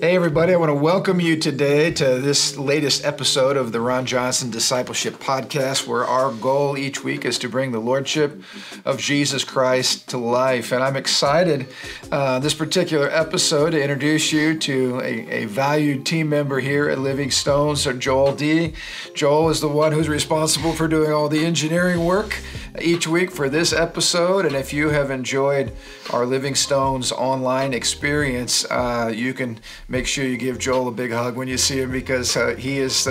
Hey everybody, I want to welcome you today to this latest episode of the Ron Johnson Discipleship Podcast, where our goal each week is to bring the Lordship of Jesus Christ to life. And I'm excited this particular episode to introduce you to a valued team member here at Living Stones, Joel D. Joel is the one who's responsible for doing all the engineering work each week for this episode. And if you have enjoyed our Living Stones online experience, you can make sure you give Joel a big hug when you see him, because he is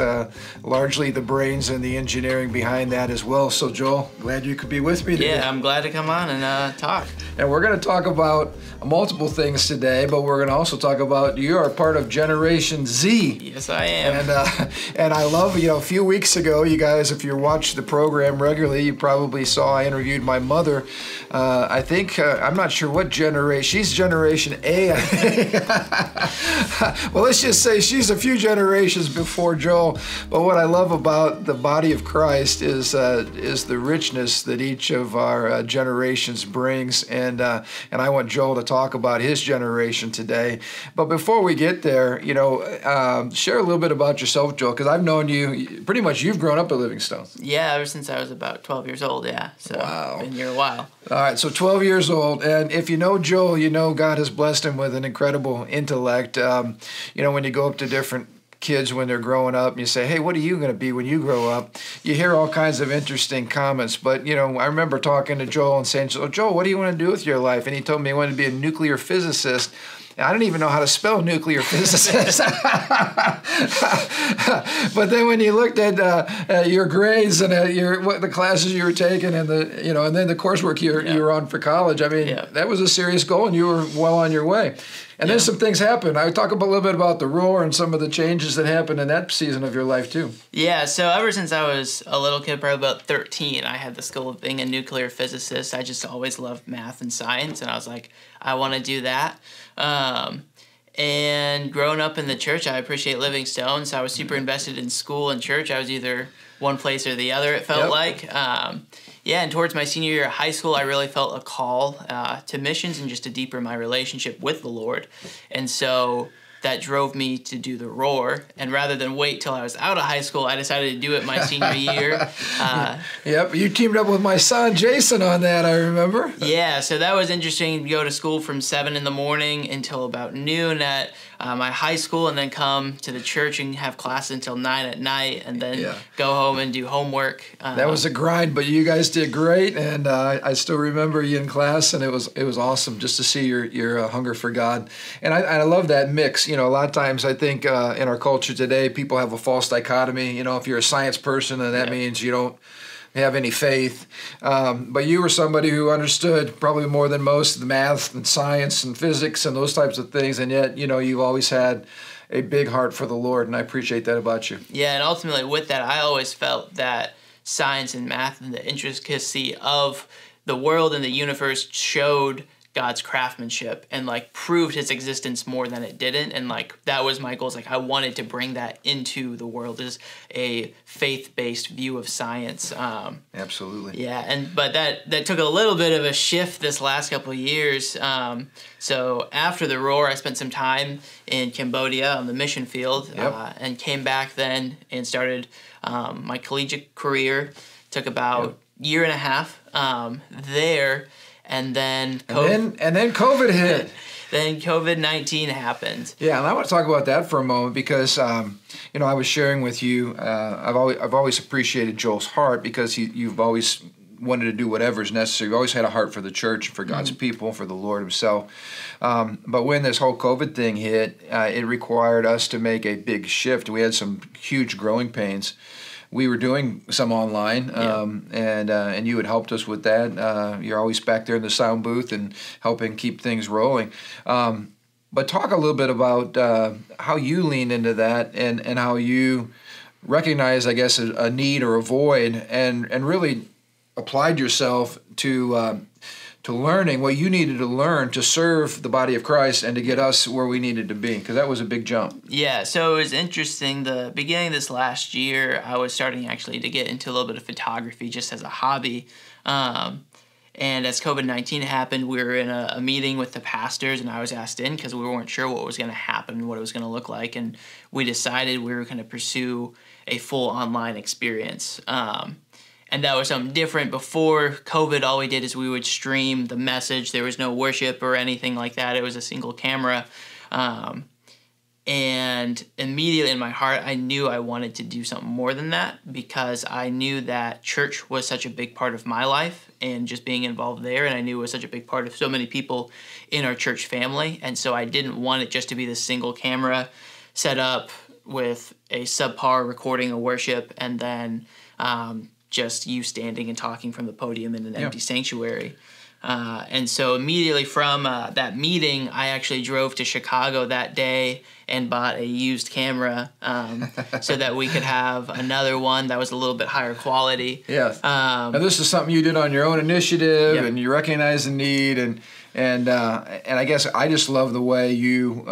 largely the brains and the engineering behind that as well. So Joel, glad you could be with me today. Yeah, I'm glad to come on and talk. And we're going to talk about multiple things today, but we're going to also talk about, you are part of Generation Z. Yes, I am. And I love, you know, a few weeks ago, you guys, if you watch the program regularly, you probably saw I interviewed my mother. I think, I'm not sure what generation, she's Generation A, I think. Well, let's just say she's a few generations before Joel. But what I love about the body of Christ is the richness that each of our generations brings. And I want Joel to talk about his generation today. But before we get there, you know, share a little bit about yourself, Joel, because I've known you, pretty much you've grown up at Living Stones. Yeah, ever since I was about 12 years old, yeah. So wow. Been here a while. All right, so 12 years old, and if you know Joel, you know God has blessed him with an incredible intellect. You know, when you go up to different kids when they're growing up and you say, hey, what are you going to be when you grow up? You hear all kinds of interesting comments. But, you know, I remember talking to Joel and saying, so Joel, what do you want to do with your life? And he told me he wanted to be a nuclear physicist. I don't even know how to spell nuclear physicist. But then when you looked at your grades and at the classes you were taking and the, you know, and then the coursework you were on for college, I mean, that was a serious goal and you were well on your way. And then some things happened. I talk a little bit about the roar and some of the changes that happened in that season of your life too. Yeah, so ever since I was a little kid, probably about 13, I had this goal of being a nuclear physicist. I just always loved math and science, and I was like, I want to do that. And growing up in the church, I appreciate Living Stones. So I was super invested in school and church. I was either one place or the other, it felt like. And towards my senior year of high school, I really felt a call to missions and just to deepen my relationship with the Lord. And so that drove me to do the roar. And rather than wait till I was out of high school, I decided to do it my senior year. You teamed up with my son, Jason, on that, I remember. Yeah, so that was interesting to go to school from 7 in the morning until about noon at my high school, and then come to the church and have class until 9 at night, and then go home and do homework. That was a grind, but you guys did great, and I still remember you in class, and it was awesome just to see your hunger for God. And I love that mix. You know, a lot of times I think in our culture today, people have a false dichotomy. You know, if you're a science person, then that means you don't have any faith, but you were somebody who understood probably more than most the math and science and physics and those types of things, and yet, you know, you've always had a big heart for the Lord, and I appreciate that about you. Yeah, and ultimately with that, I always felt that science and math and the intricacy of the world and the universe showed God's craftsmanship and like proved his existence more than it didn't. And like that was my goal. It's like I wanted to bring that into the world as a faith-based view of science. Absolutely. Yeah, but that took a little bit of a shift this last couple of years. So after the roar, I spent some time in Cambodia on the mission field and came back then and started my collegiate career. Took about year and a half there. And then COVID hit. Then COVID-19 happened. Yeah, and I want to talk about that for a moment because, you know, I was sharing with you, I've always appreciated Joel's heart because you've always wanted to do whatever is necessary. You've always had a heart for the church, for God's people, for the Lord himself. But when this whole COVID thing hit, it required us to make a big shift. We had some huge growing pains. We were doing some online, and you had helped us with that. You're always back there in the sound booth and helping keep things rolling. But talk a little bit about how you leaned into that and how you recognized, I guess, a need or a void and really applied yourself to learning what you needed to learn to serve the body of Christ and to get us where we needed to be, because that was a big jump. Yeah, so it was interesting. The beginning of this last year, I was starting actually to get into a little bit of photography just as a hobby. And as COVID-19 happened, we were in a meeting with the pastors, and I was asked in because we weren't sure what was going to happen, what it was going to look like. And we decided we were going to pursue a full online experience. And that was something different. Before COVID, all we did is we would stream the message. There was no worship or anything like that. It was a single camera. And immediately in my heart, I knew I wanted to do something more than that, because I knew that church was such a big part of my life and just being involved there. And I knew it was such a big part of so many people in our church family. And so I didn't want it just to be this single camera set up with a subpar recording of worship and then just you standing and talking from the podium in an empty sanctuary. And so immediately from that meeting, I actually drove to Chicago that day and bought a used camera so that we could have another one that was a little bit higher quality. Yeah. And this is something you did on your own initiative, and you recognize the need. And I guess I just love the way you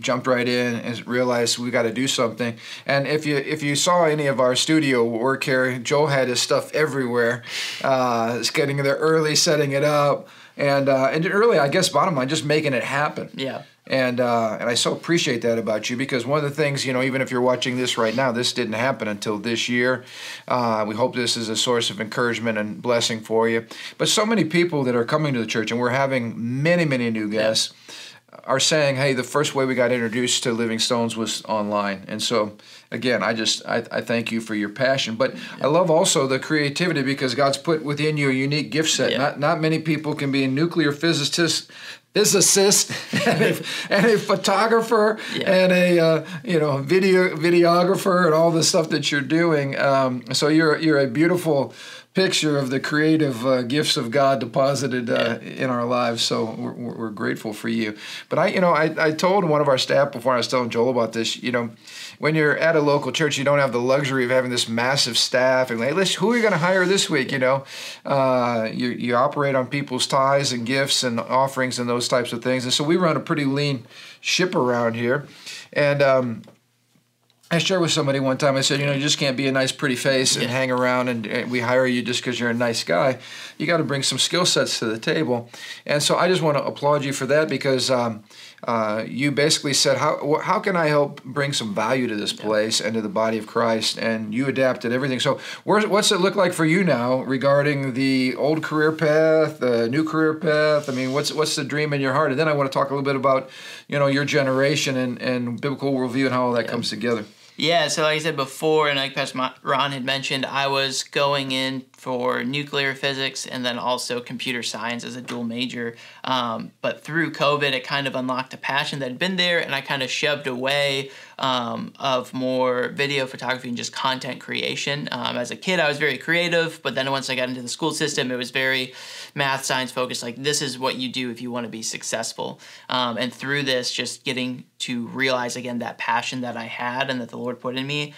jumped right in and realized we got to do something. And if you saw any of our studio work here, Joel had his stuff everywhere. It's getting there early, setting it up, and really, I guess bottom line, just making it happen. Yeah. And I so appreciate that about you, because one of the things, you know, even if you're watching this right now, this didn't happen until this year. We hope this is a source of encouragement and blessing for you. But so many people that are coming to the church, and we're having many, many new guests, are saying, hey, the first way we got introduced to Living Stones was online. And so, again, I thank you for your passion. But I love also the creativity, because God's put within you a unique gift set. Yeah. Not many people can be a nuclear physicist and a photographer and a videographer and all the stuff that you're doing. So you're a beautiful picture of the creative gifts of God deposited in our lives. So we're grateful for you. But I told one of our staff before, I was telling Joel about this, you know, when you're at a local church, you don't have the luxury of having this massive staff and like, who are you going to hire this week? You know, you operate on people's tithes and gifts and offerings and those types of things. And so we run a pretty lean ship around here. And, I shared with somebody one time, I said, you know, you just can't be a nice pretty face and hang around and we hire you just because you're a nice guy. You got to bring some skill sets to the table. And so I just want to applaud you for that, because you basically said, how can I help bring some value to this place and to the body of Christ? And you adapted everything. So what's it look like for you now regarding the old career path, the new career path? I mean, what's the dream in your heart? And then I want to talk a little bit about, you know, your generation and biblical worldview and how all that comes together. Yeah, so like I said before, and like Pastor Ron had mentioned, I was going in for nuclear physics and then also computer science as a dual major. But through COVID, it kind of unlocked a passion that had been there, and I kind of shoved away of more video photography and just content creation. As a kid, I was very creative, but then once I got into the school system, it was very math, science focused, like this is what you do if you want to be successful. And through this, just getting to realize again that passion that I had and that the Lord put in me,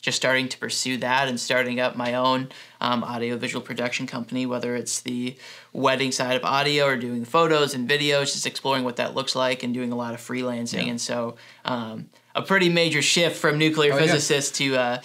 just starting to pursue that and starting up my own audiovisual production company, whether it's the wedding side of audio or doing photos and videos, just exploring what that looks like and doing a lot of freelancing. Yeah. And so a pretty major shift from nuclear physicist to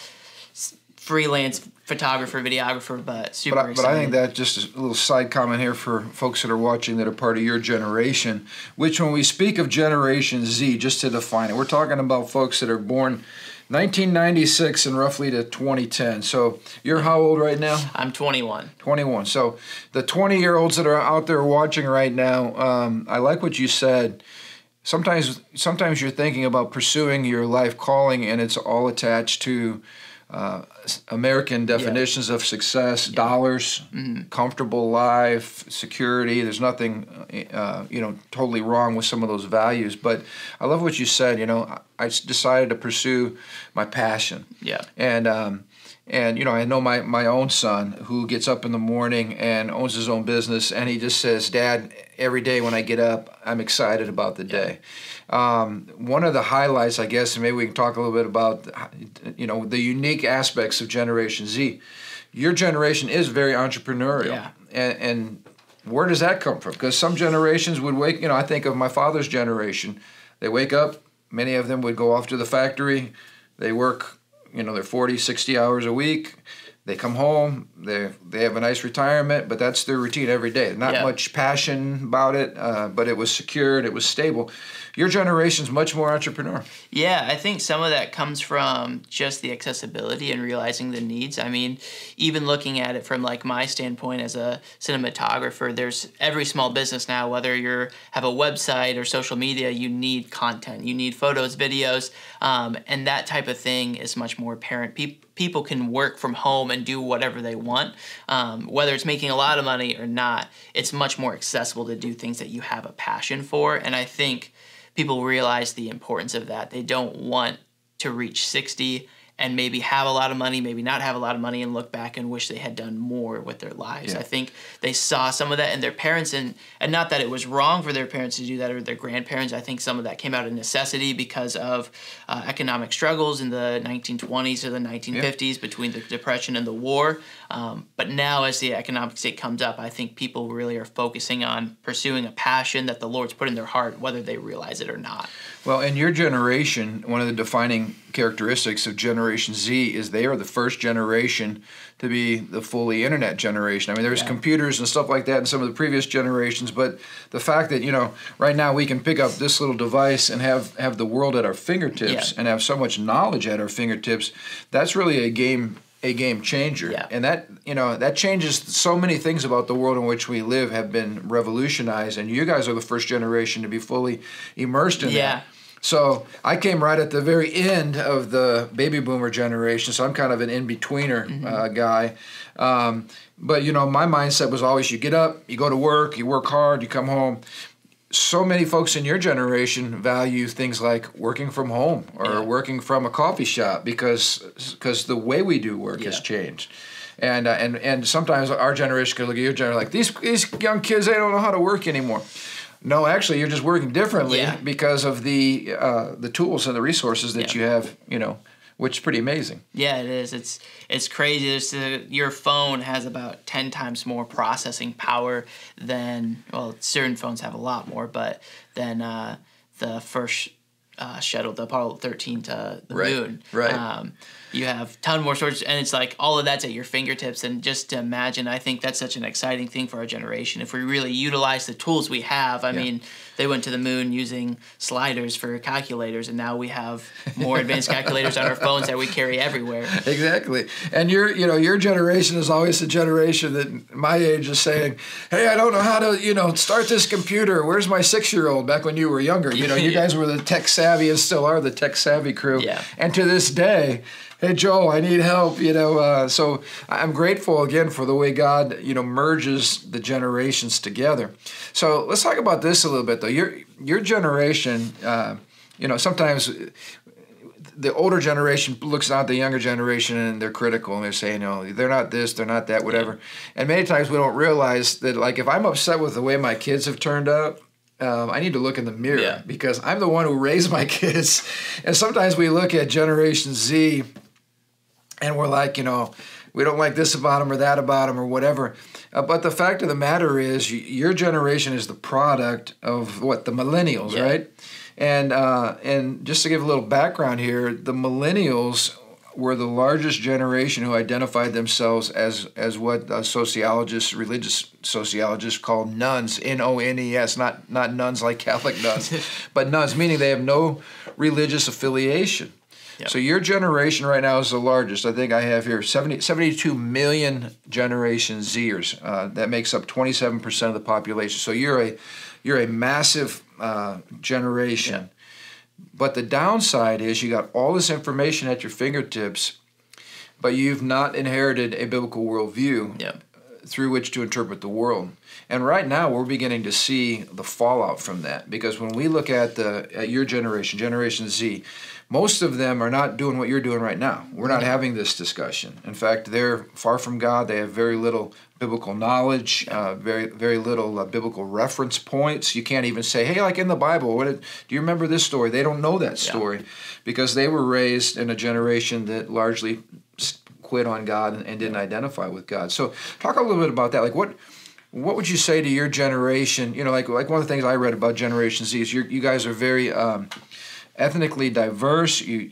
freelance photographer, videographer, but super exciting. But I think that just is a little side comment here for folks that are watching that are part of your generation, which when we speak of Generation Z, just to define it, we're talking about folks that are born 1996 and roughly to 2010. So you're how old right now? I'm 21. 21. So the 20-year-olds that are out there watching right now, I like what you said. Sometimes you're thinking about pursuing your life calling, and it's all attached to American definitions of success, dollars, comfortable life, security. There's nothing, totally wrong with some of those values. But I love what you said. You know, I decided to pursue my passion. Yeah. And you know, I know my own son who gets up in the morning and owns his own business, and he just says, Dad, every day when I get up, I'm excited about the day. One of the highlights, I guess, and maybe we can talk a little bit about, you know, the unique aspects of Generation Z. Your generation is very entrepreneurial. Yeah. And where does that come from? Because some generations would wake, you know, I think of my father's generation. They wake up, many of them would go off to the factory. They work, you know, they're 40, 60 hours a week. They come home, they have a nice retirement, but that's their routine every day. Not much passion about it, but it was secured, it was stable. Your generation's much more entrepreneur. Yeah, I think some of that comes from just the accessibility and realizing the needs. I mean, even looking at it from like my standpoint as a cinematographer, there's every small business now, whether you have a website or social media, you need content, you need photos, videos, and that type of thing is much more apparent. People can work from home and do whatever they want, whether it's making a lot of money or not. It's much more accessible to do things that you have a passion for, and I think people realize the importance of that. They don't want to reach 60 and maybe have a lot of money, maybe not have a lot of money, and look back and wish they had done more with their lives. Yeah. I think they saw some of that in their parents, and not that it was wrong for their parents to do that or their grandparents. I think some of that came out of necessity because of economic struggles in the 1920s or the 1950s between the Depression and the war. But now as the economic state comes up, I think people really are focusing on pursuing a passion that the Lord's put in their heart, whether they realize it or not. Well, in your generation, one of the defining characteristics of Generation Z is they are the first generation to be the fully internet generation. I mean, there's computers and stuff like that in some of the previous generations, but the fact that, you know, right now we can pick up this little device and have the world at our fingertips and have so much knowledge at our fingertips, that's really a game changer. Yeah. And that, you know, that changes so many things about the world in which we live have been revolutionized, and you guys are the first generation to be fully immersed in that. So I came right at the very end of the baby boomer generation, so I'm kind of an in-betweener guy. But, you know, my mindset was always you get up, you go to work, you work hard, you come home. So many folks in your generation value things like working from home or working from a coffee shop because the way we do work has changed. And sometimes our generation could look at your generation like, these young kids, they don't know how to work anymore. No, actually, you're just working differently because of the tools and the resources that you have, you know, which is pretty amazing. Yeah, it is. It's crazy. Your phone has about 10 times more processing power than, well, certain phones have a lot more, but than the first shuttle, the Apollo 13 to the moon. Right. You have a ton more storage, and it's like all of that's at your fingertips. And just to imagine, I think that's such an exciting thing for our generation. If we really utilize the tools we have, I mean, they went to the moon using sliders for calculators, and now we have more advanced calculators on our phones that we carry everywhere. Exactly. And your generation is always the generation that my age is saying, hey, I don't know how to, you know, start this computer. Where's my 6-year-old back when you were younger? You know, you guys were the tech savvy and still are the tech savvy crew. Yeah. And to this day, hey, Joel, I need help, you know. So I'm grateful, again, for the way God, you know, merges the generations together. So let's talk about this a little bit, though. Your generation, you know, sometimes the older generation looks at the younger generation and they're critical and they're saying, no, they're not this, they're not that, whatever. And many times we don't realize that, like, if I'm upset with the way my kids have turned out, I need to look in the mirror because I'm the one who raised my kids. And sometimes we look at Generation Z and we're like, you know, we don't like this about them or that about them or whatever. But the fact of the matter is your generation is the product of, what, the millennials, right? And just to give a little background here, the millennials were the largest generation who identified themselves as what sociologists, religious sociologists call nuns, N-O-N-E-S, not nuns like Catholic nuns, but nuns, meaning they have no religious affiliation. Yep. So your generation right now is the largest. I think I have here 72 million Generation Zers. That makes up 27% of the population. So you're a massive generation. Yeah. But the downside is you got all this information at your fingertips, but you've not inherited a biblical worldview through which to interpret the world. And right now we're beginning to see the fallout from that, because when we look at your generation, Generation Z, most of them are not doing what you're doing right now. We're not having this discussion. In fact, they're far from God. They have very little biblical knowledge, very little biblical reference points. You can't even say, hey, like in the Bible, do you remember this story? They don't know that story because they were raised in a generation that largely quit on God and didn't identify with God. So talk a little bit about that. Like what would you say to your generation? You know, like one of the things I read about Generation Z is you guys are very ethnically diverse. You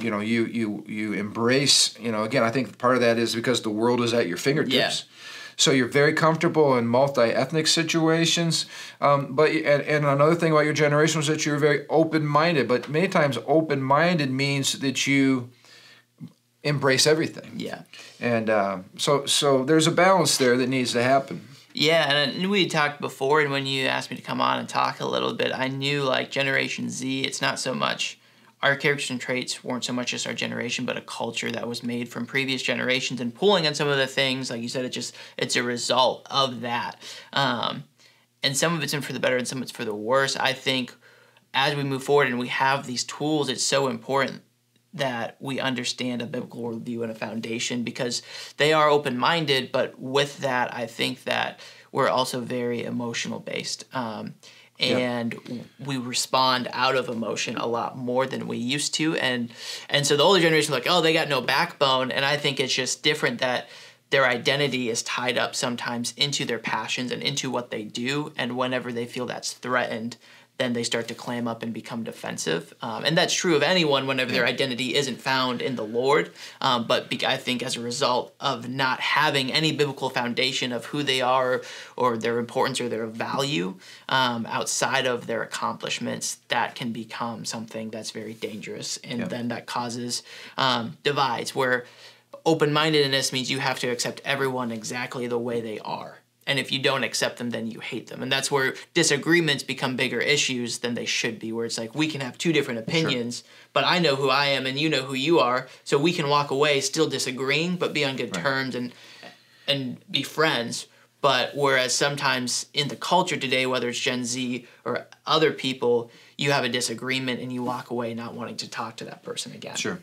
embrace, again, I think part of that is because the world is at your fingertips. Yeah. So you're very comfortable in multi-ethnic situations. But another thing about your generation was that you were very open-minded. But many times open-minded means that you embrace everything. Yeah. And so there's a balance there that needs to happen. Yeah, and we talked before, and when you asked me to come on and talk a little bit, I knew, like, Generation Z, it's not so much... our characters and traits weren't so much just our generation, but a culture that was made from previous generations and pulling on some of the things, like you said, it's a result of that. And some of it's in for the better and some of it's for the worse. I think as we move forward and we have these tools, it's so important that we understand a biblical worldview and a foundation, because they are open-minded, but with that, I think that we're also very emotional-based. And yep. We respond out of emotion a lot more than we used to. And so the older generation, like, oh, they got no backbone. And I think it's just different that their identity is tied up sometimes into their passions and into what they do. And whenever they feel that's threatened, then they start to clam up and become defensive. And that's true of anyone whenever their identity isn't found in the Lord. But I think as a result of not having any biblical foundation of who they are or their importance or their value outside of their accomplishments, that can become something that's very dangerous. And then that causes divides, where open-mindedness means you have to accept everyone exactly the way they are. And if you don't accept them, then you hate them. And that's where disagreements become bigger issues than they should be, where it's like, we can have two different opinions, but I know who I am and you know who you are, so we can walk away still disagreeing, but be on good terms and be friends. But whereas sometimes in the culture today, whether it's Gen Z or other people, you have a disagreement and you walk away not wanting to talk to that person again. Sure.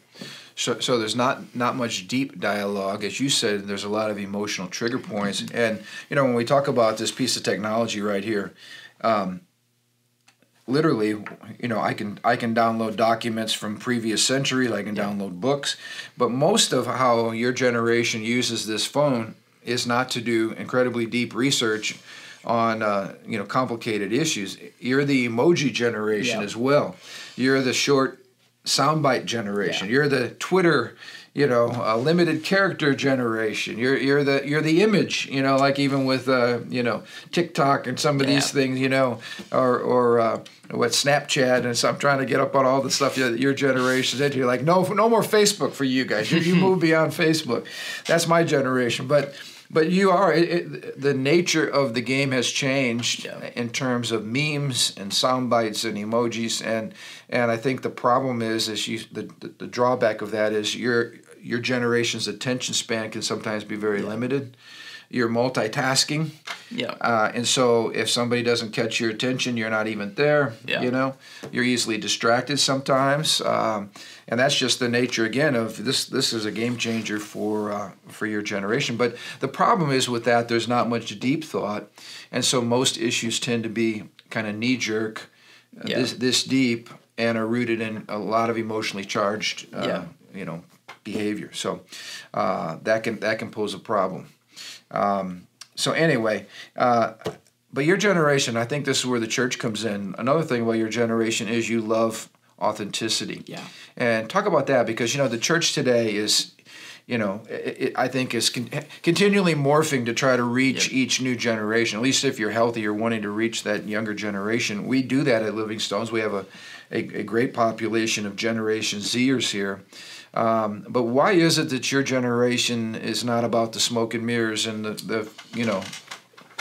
So there's not much deep dialogue. As you said, there's a lot of emotional trigger points. And, when we talk about this piece of technology right here, literally, I can download documents from previous centuries. I can download books. But most of how your generation uses this phone is not to do incredibly deep research on complicated issues. You're the emoji generation as well. You're the short soundbite generation. You're the Twitter, limited character generation. You're the image. Like even with TikTok and some of these things. Or with Snapchat, and so I'm trying to get up on all the stuff that your generation's into. You're like, no more Facebook for you guys. You move beyond Facebook. That's my generation, but you are. The nature of the game has changed in terms of memes and sound bites and emojis, and I think the problem is the drawback of that is your generation's attention span can sometimes be very limited. You're multitasking, and so if somebody doesn't catch your attention, you're not even there. You're easily distracted sometimes, and that's just the nature again of this. This is a game changer for your generation. But the problem is with that, there's not much deep thought, and so most issues tend to be kind of knee jerk, this deep, and are rooted in a lot of emotionally charged, behavior. So that can pose a problem. But your generation, I think this is where the church comes in. Another thing about your generation is you love authenticity. Yeah. And talk about that, because, the church today is, I think is continually morphing to try to reach each new generation. At least if you're healthy, you're wanting to reach that younger generation. We do that at Living Stones. We have a great population of Generation Zers here. But why is it that your generation is not about the smoke and mirrors and the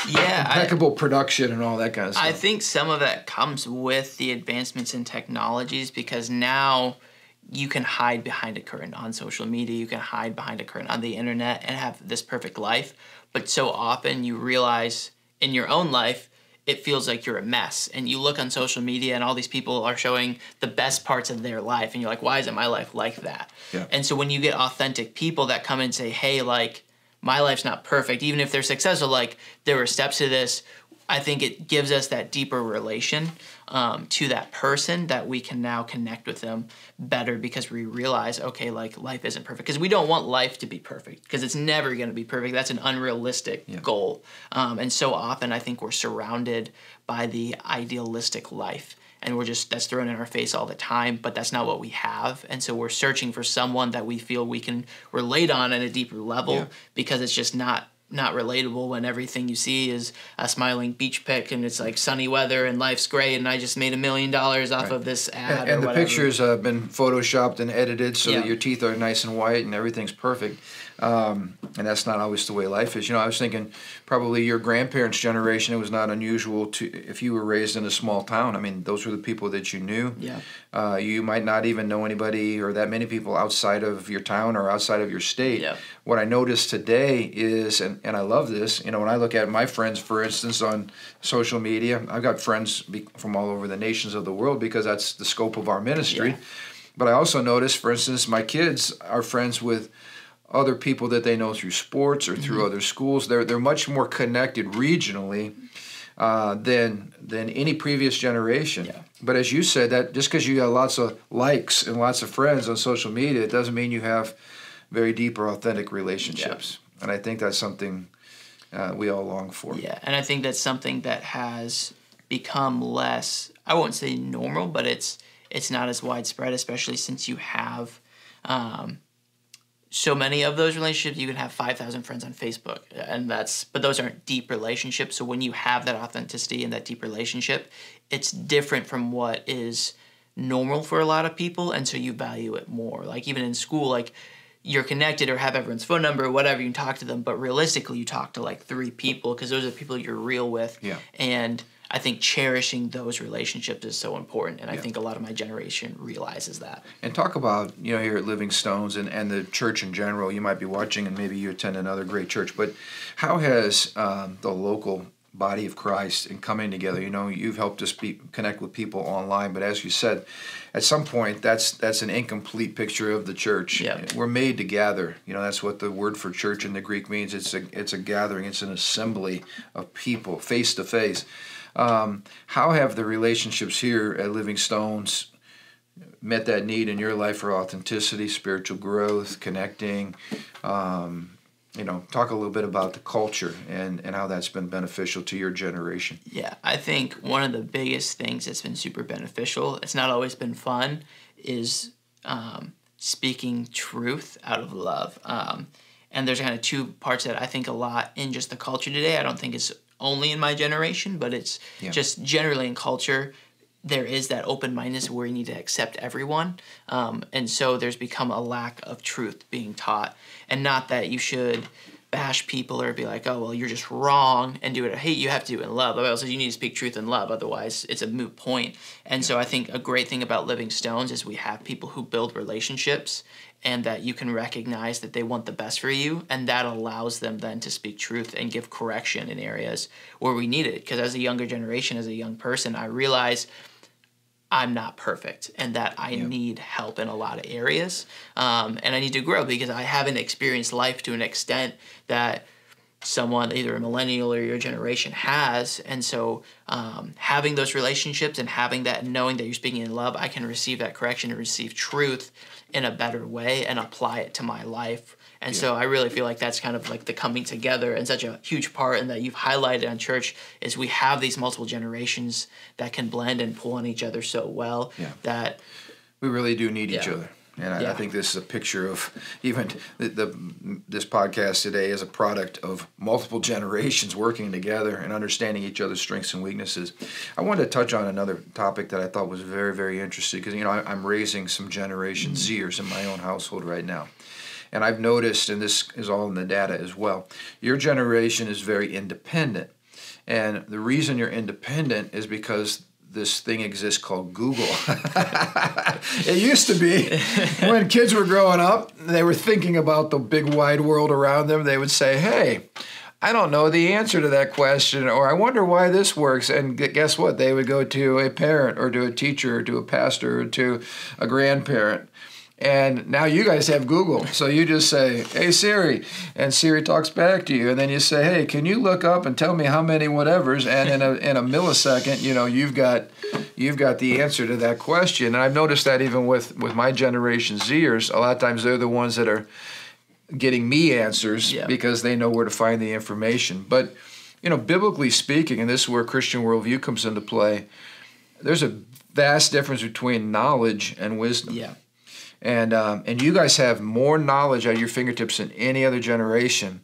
impeccable production and all that kind of stuff? I think some of that comes with the advancements in technologies, because now you can hide behind a curtain on social media, you can hide behind a curtain on the internet and have this perfect life. But so often you realize in your own life, it feels like you're a mess, and you look on social media and all these people are showing the best parts of their life, and you're like, why isn't my life like that? Yeah. And so when you get authentic people that come in and say, hey, like, my life's not perfect, even if they're successful, like, there were steps to this, I think it gives us that deeper relation to that person, that we can now connect with them better because we realize, okay, like life isn't perfect. Because we don't want life to be perfect because it's never going to be perfect. That's an unrealistic goal. And so often I think we're surrounded by the idealistic life. And we're just, that's thrown in our face all the time, but that's not what we have. And so we're searching for someone that we feel we can relate on at a deeper level because it's just not relatable when everything you see is a smiling beach pic and it's like sunny weather and life's great and I just made $1 million off of this ad and the whatever. Pictures have been photoshopped and edited so that your teeth are nice and white and everything's perfect. And that's not always the way life is. You know, I was thinking probably your grandparents' generation, it was not unusual to, if you were raised in a small town, I mean, those were the people that you knew. You might not even know anybody or that many people outside of your town or outside of your state. What I noticed today is, and I love this, you know, when I look at my friends, for instance, on social media, I've got friends from all over the nations of the world because that's the scope of our ministry. But I also noticed, for instance, my kids are friends with other people that they know through sports or through other schools. They're much more connected regionally than any previous generation. But as you said, that just because you got lots of likes and lots of friends on social media, it doesn't mean you have very deep or authentic relationships. And I think that's something we all long for. And I think that's something that has become less, I won't say normal, but it's not as widespread, especially since you have so many of those relationships. You can have 5,000 friends on Facebook, and but those aren't deep relationships. So when you have that authenticity and that deep relationship, it's different from what is normal for a lot of people, and so you value it more. Like even in school, like you're connected or have everyone's phone number or whatever, you can talk to them, but realistically you talk to like 3 people because those are the people you're real with. And I think cherishing those relationships is so important, and I think a lot of my generation realizes that. And talk about, you know, here at Living Stones and the church in general, you might be watching and maybe you attend another great church, but how has the local body of Christ and coming together, you know, you've helped us connect with people online, but as you said, at some point that's an incomplete picture of the church. We're made to gather. You know, that's what the word for church in the Greek means. It's a gathering, it's an assembly of people face to face. How have the relationships here at Living Stones met that need in your life for authenticity, spiritual growth, connecting? You know, talk a little bit about the culture and how that's been beneficial to your generation. I think one of the biggest things that's been super beneficial, it's not always been fun, is speaking truth out of love. And there's kind of 2 parts that I think a lot in just the culture today. I don't think it's only in my generation, but it's just generally in culture, there is that open-mindedness where you need to accept everyone. And so there's become a lack of truth being taught. And not that you should bash people or be like, oh, well, you're just wrong and do it. Hey, you have to do it in love. I also, you need to speak truth in love. Otherwise, it's a moot point. And so I think a great thing about Living Stones is we have people who build relationships and that you can recognize that they want the best for you, and that allows them then to speak truth and give correction in areas where we need it. Because as a younger generation, as a young person, I realize I'm not perfect and that I need help in a lot of areas. And I need to grow because I haven't experienced life to an extent that someone, either a millennial or your generation, has. And so having those relationships and having that, knowing that you're speaking in love, I can receive that correction and receive truth in a better way and apply it to my life. And so I really feel like that's kind of like the coming together, and such a huge part, and that you've highlighted on church, is we have these multiple generations that can blend and pull on each other so well that we really do need each other. And I think this is a picture of even this podcast today is a product of multiple generations working together and understanding each other's strengths and weaknesses. I wanted to touch on another topic that I thought was very, very interesting because, you know, I'm raising some Generation Zers in my own household right now. And I've noticed, and this is all in the data as well, your generation is very independent. And the reason you're independent is because this thing exists called Google. It used to be when kids were growing up, they were thinking about the big wide world around them. They would say, hey, I don't know the answer to that question, or I wonder why this works. And guess what? They would go to a parent or to a teacher or to a pastor or to a grandparent. And now you guys have Google. So you just say, hey, Siri. And Siri talks back to you. And then you say, hey, can you look up and tell me how many whatevers? And in a millisecond, you know, you've got the answer to that question. And I've noticed that even with my Generation Zers, a lot of times they're the ones that are getting me answers because they know where to find the information. But, you know, biblically speaking, and this is where Christian worldview comes into play, there's a vast difference between knowledge and wisdom. Yeah. And you guys have more knowledge at your fingertips than any other generation.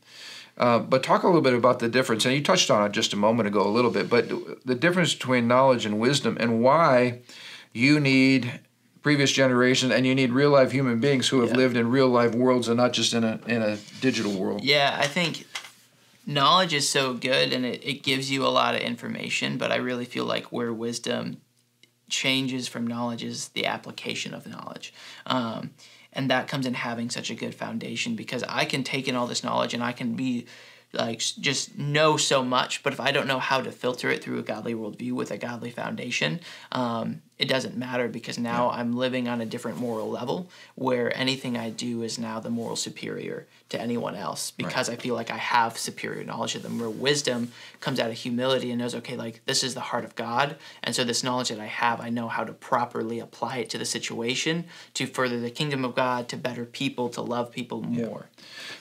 But talk a little bit about the difference, and you touched on it just a moment ago a little bit, but the difference between knowledge and wisdom and why you need previous generations and you need real-life human beings who have lived in real-life worlds and not just in a digital world. Yeah, I think knowledge is so good, and it gives you a lot of information, but I really feel like where wisdom changes from knowledge is the application of knowledge. And that comes in having such a good foundation, because I can take in all this knowledge and I can be like, just know so much, but if I don't know how to filter it through a godly worldview with a godly foundation, it doesn't matter, because now I'm living on a different moral level where anything I do is now the moral superior to anyone else, because I feel like I have superior knowledge of them, where wisdom comes out of humility and knows, okay, like this is the heart of God. And so this knowledge that I have, I know how to properly apply it to the situation, to further the kingdom of God, to better people, to love people more.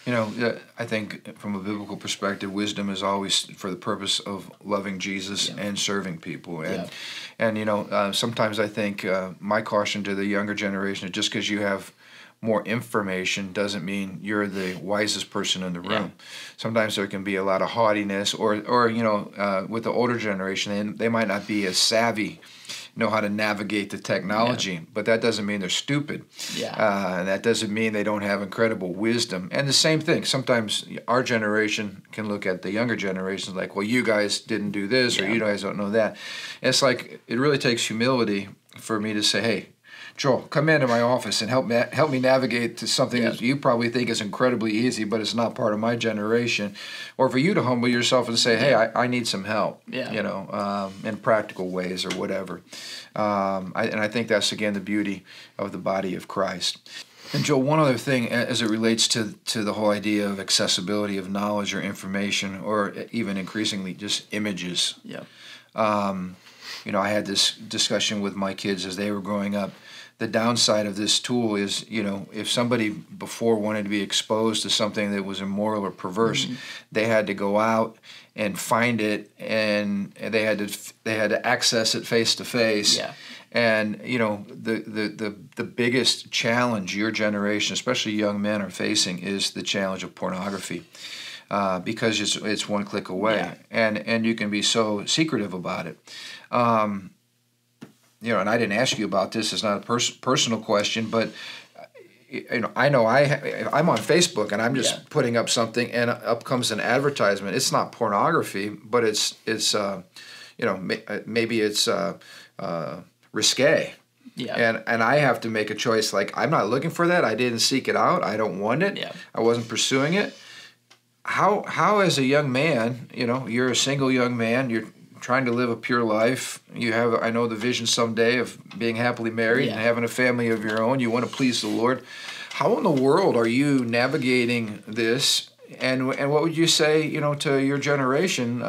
You know, I think from a biblical perspective, wisdom is always for the purpose of loving Jesus and serving people. And, you know, sometimes I think my caution to the younger generation is just because you have more information doesn't mean you're the wisest person in the room. Sometimes there can be a lot of haughtiness, or you know, with the older generation, they might not be as savvy, know how to navigate the technology, but that doesn't mean they're stupid. And that doesn't mean they don't have incredible wisdom. And the same thing, sometimes our generation can look at the younger generations like, well, you guys didn't do this, or you guys don't know that. And it's like, it really takes humility for me to say, hey, Joel, come into my office and help me navigate to something that you probably think is incredibly easy, but it's not part of my generation. Or for you to humble yourself and say, hey, I need some help, you know, in practical ways or whatever. And I think that's, again, the beauty of the body of Christ. And Joel, one other thing as it relates to the whole idea of accessibility of knowledge or information, or even increasingly just images. You know, I had this discussion with my kids as they were growing up. The downside of this tool is, you know, if somebody before wanted to be exposed to something that was immoral or perverse, they had to go out and find it, and they had to access it face to face. And you know, the biggest challenge your generation, especially young men, are facing is the challenge of pornography, because it's one click away, and you can be so secretive about it. You know, and I didn't ask you about this. It's not a personal question, but you know I'm on Facebook and I'm just putting up something, and up comes an advertisement. It's not pornography, but it's you know, maybe it's risque. And I have to make a choice. Like, I'm not looking for that. I didn't seek it out. I don't want it. I wasn't pursuing it. How as a young man, you know, you're a single young man. You're trying to live a pure life. You have, I know, the vision someday of being happily married and having a family of your own. You want to please the Lord. How in the world are you navigating this? And what would you say, you know, to your generation?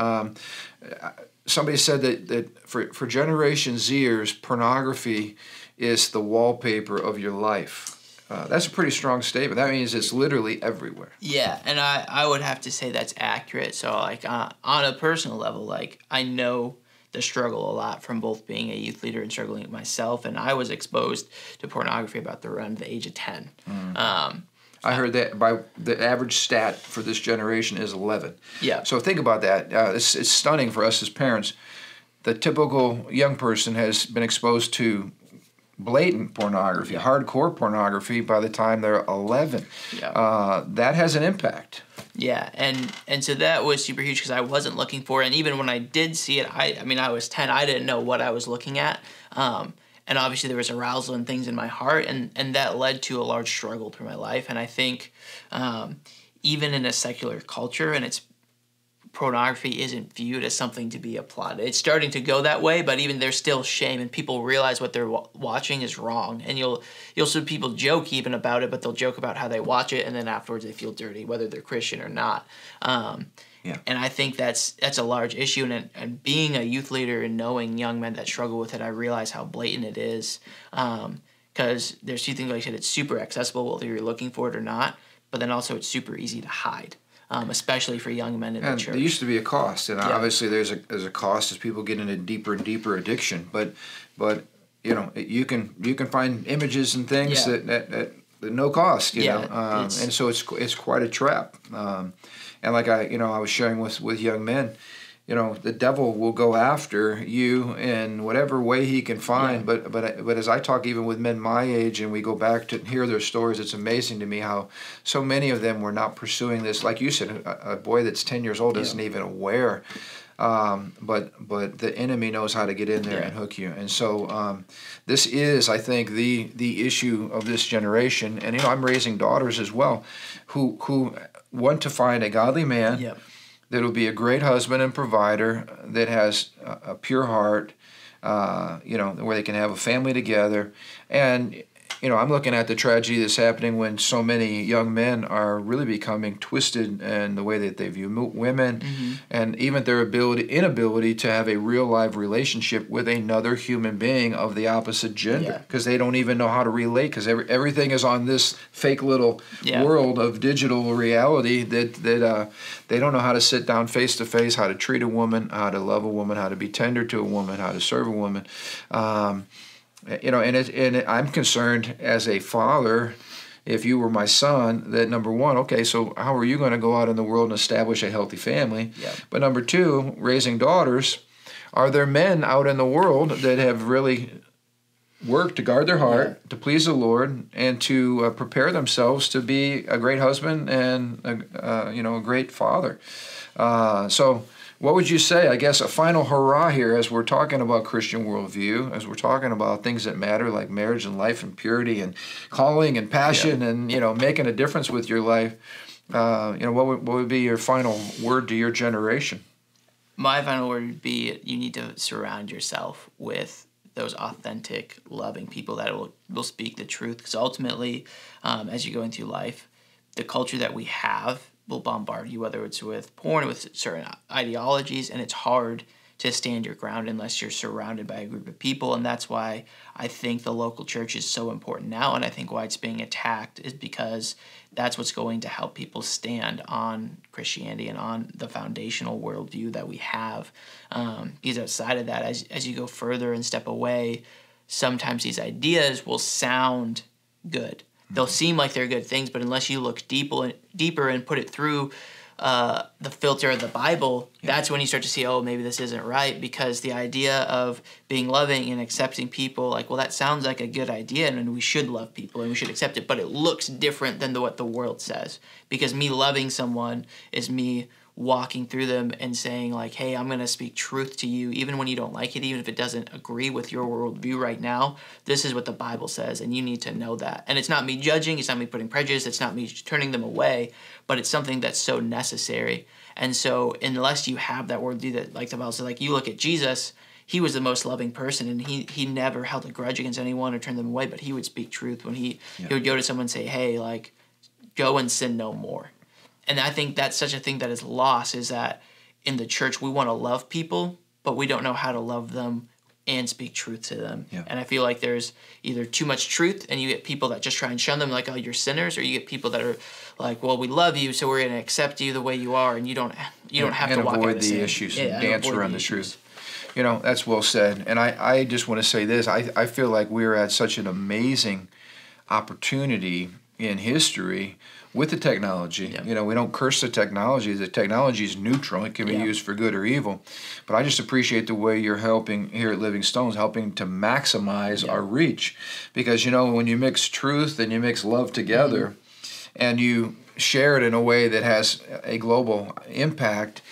Somebody said that for Generation Zers, pornography is the wallpaper of your life. That's a pretty strong statement. That means it's literally everywhere. Yeah, and I would have to say that's accurate. So, like, on a personal level, like, I know the struggle a lot from both being a youth leader and struggling myself, and I was exposed to pornography about around the age of 10. I heard that by the average stat for this generation is 11. So think about that. It's stunning for us as parents. The typical young person has been exposed to blatant pornography, hardcore pornography by the time they're 11. That has an impact. And so that was super huge, because I wasn't looking for it. And even when I did see it, I mean, I was 10. I didn't know what I was looking at. And obviously there was arousal and things in my heart, and that led to a large struggle through my life. And I think even in a secular culture, and it's pornography isn't viewed as something to be applauded. It's starting to go that way, but even there's still shame, and people realize what they're watching is wrong. And you'll see people joke even about it, but they'll joke about how they watch it, and then afterwards they feel dirty, whether they're Christian or not. Yeah. And I think that's a large issue, and being a youth leader and knowing young men that struggle with it, I realize how blatant it is. Because there's two things, like I said, it's super accessible whether you're looking for it or not, but then also it's super easy to hide, especially for young men in the church. There used to be a cost, and obviously there's a cost as people get into deeper and deeper addiction. But you know, you can find images and things that no cost, you know, and so it's quite a trap. And like I was sharing with young men, you know, the devil will go after you in whatever way he can find. Yeah. But as I talk even with men my age, and we go back to hear their stories, it's amazing to me how so many of them were not pursuing this. Like you said, a boy that's 10 years old isn't even aware. But the enemy knows how to get in there and hook you. And so this is, I think, the issue of this generation. And, you know, I'm raising daughters as well who want to find a godly man. Yep. That will be a great husband and provider, that has a pure heart, you know, where they can have a family together. And, you know, I'm looking at the tragedy that's happening when so many young men are really becoming twisted in the way that they view women, mm-hmm. and even their inability to have a real-life relationship with another human being of the opposite gender, because they don't even know how to relate, because everything is on this fake little world of digital reality that they don't know how to sit down face-to-face, how to treat a woman, how to love a woman, how to be tender to a woman, how to serve a woman. You know, and I'm concerned as a father, if you were my son, that number one, okay, so how are you going to go out in the world and establish a healthy family? Yeah. But number two, raising daughters, are there men out in the world that have really worked to guard their heart, to please the Lord, and to prepare themselves to be a great husband and, you know, a great father? So what would you say, I guess, a final hurrah here as we're talking about Christian worldview, as we're talking about things that matter like marriage and life and purity and calling and passion and, you know, making a difference with your life. You know, what would be your final word to your generation? My final word would be you need to surround yourself with those authentic, loving people that will speak the truth. Because ultimately, as you go into life, the culture that we have will bombard you, whether it's with porn, with certain ideologies, and it's hard to stand your ground unless you're surrounded by a group of people. And that's why I think the local church is so important now, and I think why it's being attacked is because that's what's going to help people stand on Christianity and on the foundational worldview that we have. Because outside of that, as you go further and step away, sometimes these ideas will sound good. They'll seem like they're good things, but unless you look deeper and put it through the filter of the Bible, that's when you start to see, oh, maybe this isn't right, because the idea of being loving and accepting people, like, well, that sounds like a good idea, and we should love people and we should accept it, but it looks different than what the world says, because me loving someone is me walking through them and saying, like, hey, I'm going to speak truth to you, even when you don't like it, even if it doesn't agree with your worldview right now. This is what the Bible says, and you need to know that. And it's not me judging, it's not me putting prejudice, it's not me turning them away, but it's something that's so necessary. And so unless you have that worldview that, like the Bible says, like, you look at Jesus, he was the most loving person, and he never held a grudge against anyone or turned them away, but he would speak truth when he would go to someone and say, hey, like, go and sin no more. And I think that's such a thing that is lost, is that in the church we want to love people, but we don't know how to love them and speak truth to them. Yeah. And I feel like there's either too much truth, and you get people that just try and shun them, like, oh, you're sinners, or you get people that are like, well, we love you, so we're going to accept you the way you are, and you don't have to walk out of the issues and dance around the truth. You know, that's well said. And I just want to say this. I feel like we're at such an amazing opportunity in history with the technology. Yeah. You know, we don't curse the technology. The technology is neutral. It can be used for good or evil. But I just appreciate the way you're helping here at Living Stones, helping to maximize our reach. Because, you know, when you mix truth and you mix love together, and you share it in a way that has a global impact,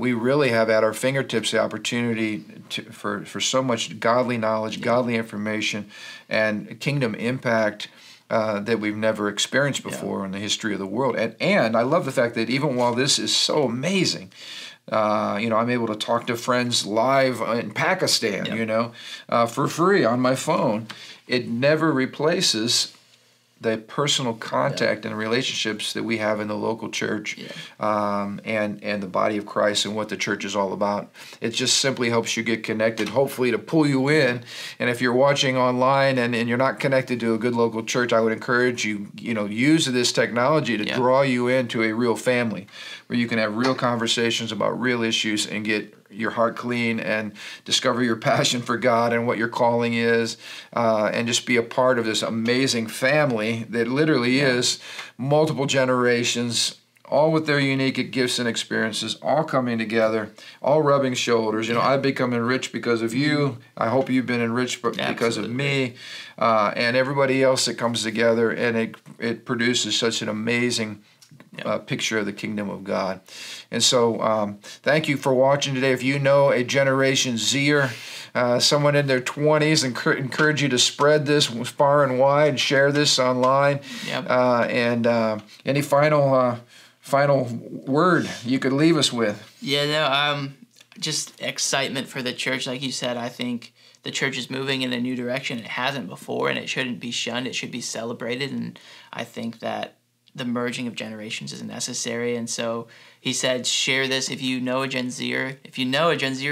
we really have at our fingertips the opportunity for so much godly knowledge, godly information, and kingdom impact that we've never experienced before in the history of the world. And I love the fact that even while this is so amazing, I'm able to talk to friends live in Pakistan, for free on my phone. It never replaces the personal contact and relationships that we have in the local church and the body of Christ and what the church is all about. It just simply helps you get connected, hopefully to pull you in. And if you're watching online and you're not connected to a good local church, I would encourage you, use this technology to draw you into a real family where you can have real conversations about real issues and get your heart clean and discover your passion for God and what your calling is, and just be a part of this amazing family that literally is multiple generations, all with their unique gifts and experiences, all coming together, all rubbing shoulders. I've become enriched because of you. I hope you've been enriched because of me, and everybody else that comes together, and it produces such an amazing picture of the kingdom of God. And so thank you for watching today. If you know a Generation Zer, someone in their 20s, encourage you to spread this far and wide, share this online. Any final word you could leave us with? Just excitement for the church. Like you said, I think the church is moving in a new direction. It hasn't before, and it shouldn't be shunned. It should be celebrated. And I think that the merging of generations is necessary. And so he said, share this. If you know a Gen Zer,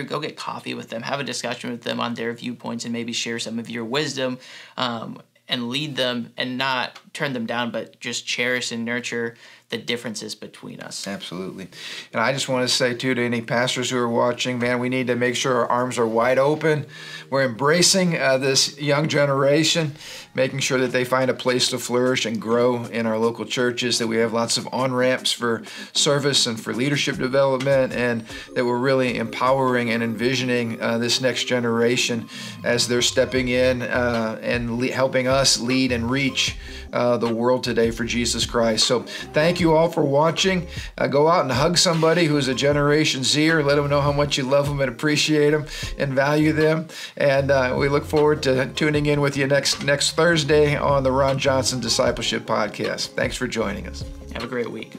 go get coffee with them, have a discussion with them on their viewpoints, and maybe share some of your wisdom, and lead them and not turn them down, but just cherish and nurture the differences between us. Absolutely. And I just want to say, too, to any pastors who are watching, man, we need to make sure our arms are wide open. We're embracing this young generation, making sure that they find a place to flourish and grow in our local churches, that we have lots of on-ramps for service and for leadership development, and that we're really empowering and envisioning this next generation as they're stepping in and helping us lead and reach the world today for Jesus Christ. So thank you all for watching. Go out and hug somebody who's a Generation Zer. Let them know how much you love them and appreciate them and value them. And we look forward to tuning in with you next Thursday on the Ron Johnson Discipleship Podcast. Thanks for joining us. Have a great week.